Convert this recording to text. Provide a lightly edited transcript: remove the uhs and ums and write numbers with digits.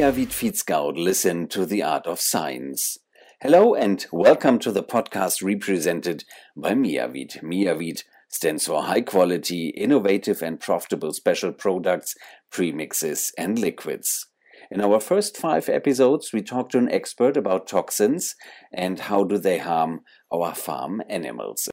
Miavit Feedscout, listen to the art of science. Hello and welcome to the podcast represented by Miavit. Miavit stands for high quality, innovative and profitable special products, premixes and liquids. In our first 5 episodes, we talked to an expert about toxins and how do they harm our farm animals.